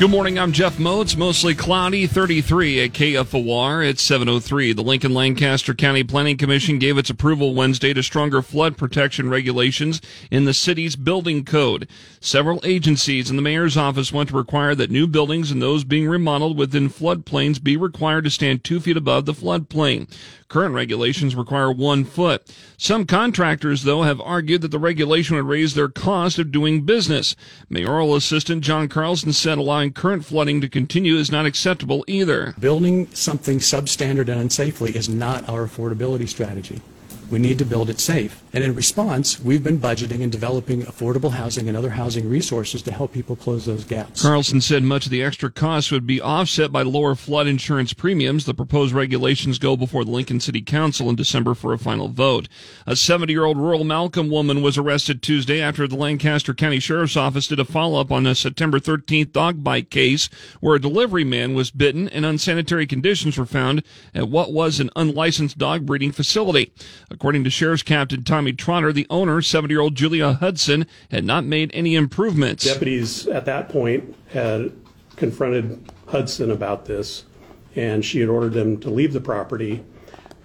Good morning, I'm Jeff Motes. Mostly cloudy, 33 at KFOR. It's 7:03. The Lincoln-Lancaster County Planning Commission gave its approval Wednesday to stronger flood protection regulations in the city's building code. Several agencies and the mayor's office want to require that new buildings and those being remodeled within floodplains be required to stand 2 feet above the floodplain. Current regulations require 1 foot. Some contractors, though, have argued that the regulation would raise their cost of doing business. Mayoral Assistant John Carlson said allowing current flooding to continue is not acceptable either. Building something substandard and unsafely is not our affordability strategy. We need to build it safe. And in response, we've been budgeting and developing affordable housing and other housing resources to help people close those gaps. Carlson said much of the extra costs would be offset by lower flood insurance premiums. The proposed regulations go before the Lincoln City Council in December for a final vote. A 70-year-old rural Malcolm woman was arrested Tuesday after the Lancaster County Sheriff's Office did a follow-up on a September 13th dog bite case where a delivery man was bitten and unsanitary conditions were found at what was an unlicensed dog breeding facility. According to Sheriff's Captain Tommy Trotter, the owner, 70-year-old Julia Hudson, had not made any improvements. Deputies at that point had confronted Hudson about this, and she had ordered them to leave the property,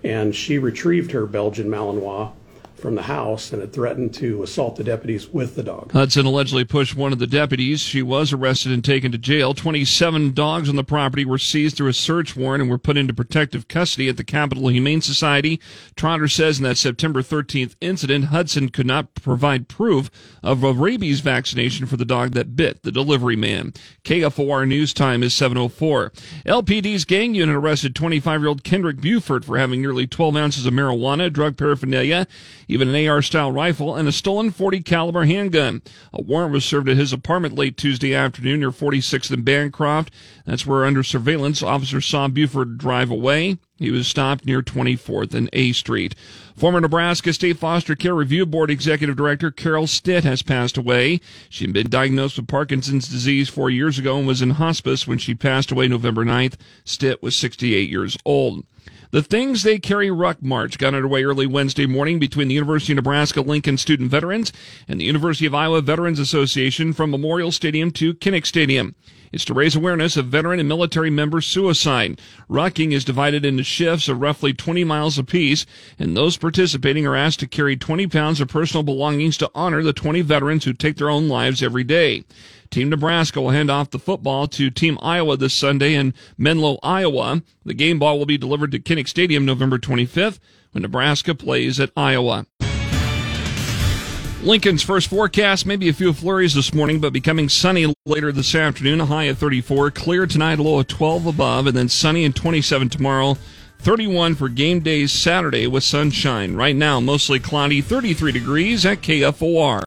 and she retrieved her Belgian Malinois from the house and had threatened to assault the deputies with the dog. Hudson allegedly pushed one of the deputies. She was arrested and taken to jail. 27 dogs on the property were seized through a search warrant and were put into protective custody at the Capital Humane Society. Trotter says in that September 13th incident, Hudson could not provide proof of a rabies vaccination for the dog that bit the delivery man. KFOR News Time is 7:04. LPD's gang unit arrested 25-year-old Kendrick Buford for having nearly 12 ounces of marijuana, drug paraphernalia, even an AR-style rifle, and a stolen .40 caliber handgun. A warrant was served at his apartment late Tuesday afternoon near 46th and Bancroft. That's where, under surveillance, officers saw Buford drive away. He was stopped near 24th and A Street. Former Nebraska State Foster Care Review Board Executive Director Carol Stitt has passed away. She had been diagnosed with Parkinson's disease 4 years ago and was in hospice when she passed away November 9th. Stitt was 68 years old. The Things They Carry Ruck March got underway early Wednesday morning between the University of Nebraska-Lincoln student veterans and the University of Iowa Veterans Association from Memorial Stadium to Kinnick Stadium. It's to raise awareness of veteran and military member suicide. Rucking is divided into shifts of roughly 20 miles apiece, and those participating are asked to carry 20 pounds of personal belongings to honor the 20 veterans who take their own lives every day. Team Nebraska will hand off the football to Team Iowa this Sunday in Menlo, Iowa. The game ball will be delivered to Kinnick Stadium November 25th when Nebraska plays at Iowa. Lincoln's first forecast, maybe a few flurries this morning, but becoming sunny later this afternoon, a high of 34, clear tonight, a low of 12 above, and then sunny and 27 tomorrow, 31 for game days Saturday with sunshine. Right now, mostly cloudy, 33 degrees at KFOR.